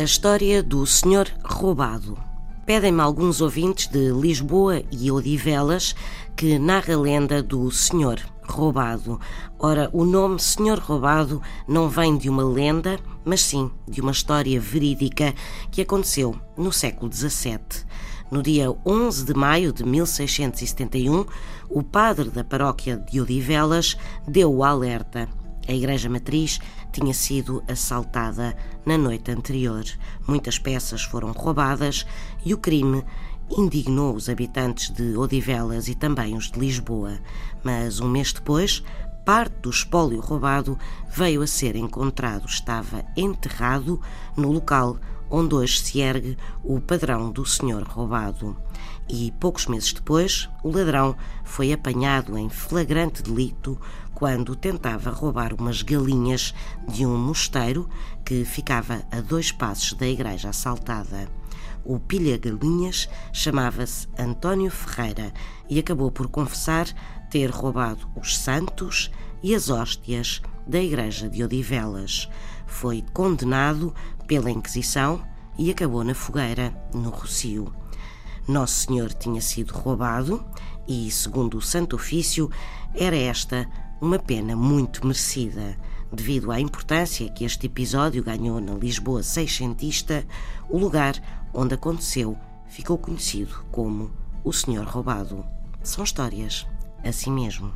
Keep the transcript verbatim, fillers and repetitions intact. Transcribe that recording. a história do Senhor Roubado. Pedem-me alguns ouvintes de Lisboa e Odivelas que narra a lenda do Senhor Roubado. Ora, o nome Senhor Roubado não vem de uma lenda, mas sim de uma história verídica que aconteceu no século dezassete. No dia onze de maio de mil seiscentos e setenta e um, o padre da paróquia de Odivelas deu o alerta. A igreja matriz tinha sido assaltada na noite anterior. Muitas peças foram roubadas e o crime indignou os habitantes de Odivelas e também os de Lisboa. Mas um mês depois, parte do espólio roubado veio a ser encontrado. Estava enterrado no local onde hoje se ergue o padrão do Senhor Roubado. E poucos meses depois, o ladrão foi apanhado em flagrante delito quando tentava roubar umas galinhas de um mosteiro que ficava a dois passos da igreja assaltada. O pilha-galinhas chamava-se António Ferreira e acabou por confessar ter roubado os santos e as hóstias da igreja de Odivelas. Foi condenado pela Inquisição e acabou na fogueira, no Rocio. Nosso Senhor tinha sido roubado e, segundo o Santo Ofício, era esta uma pena muito merecida. Devido à importância que este episódio ganhou na Lisboa seiscentista, o lugar onde aconteceu ficou conhecido como o Senhor Roubado. São histórias assim mesmo.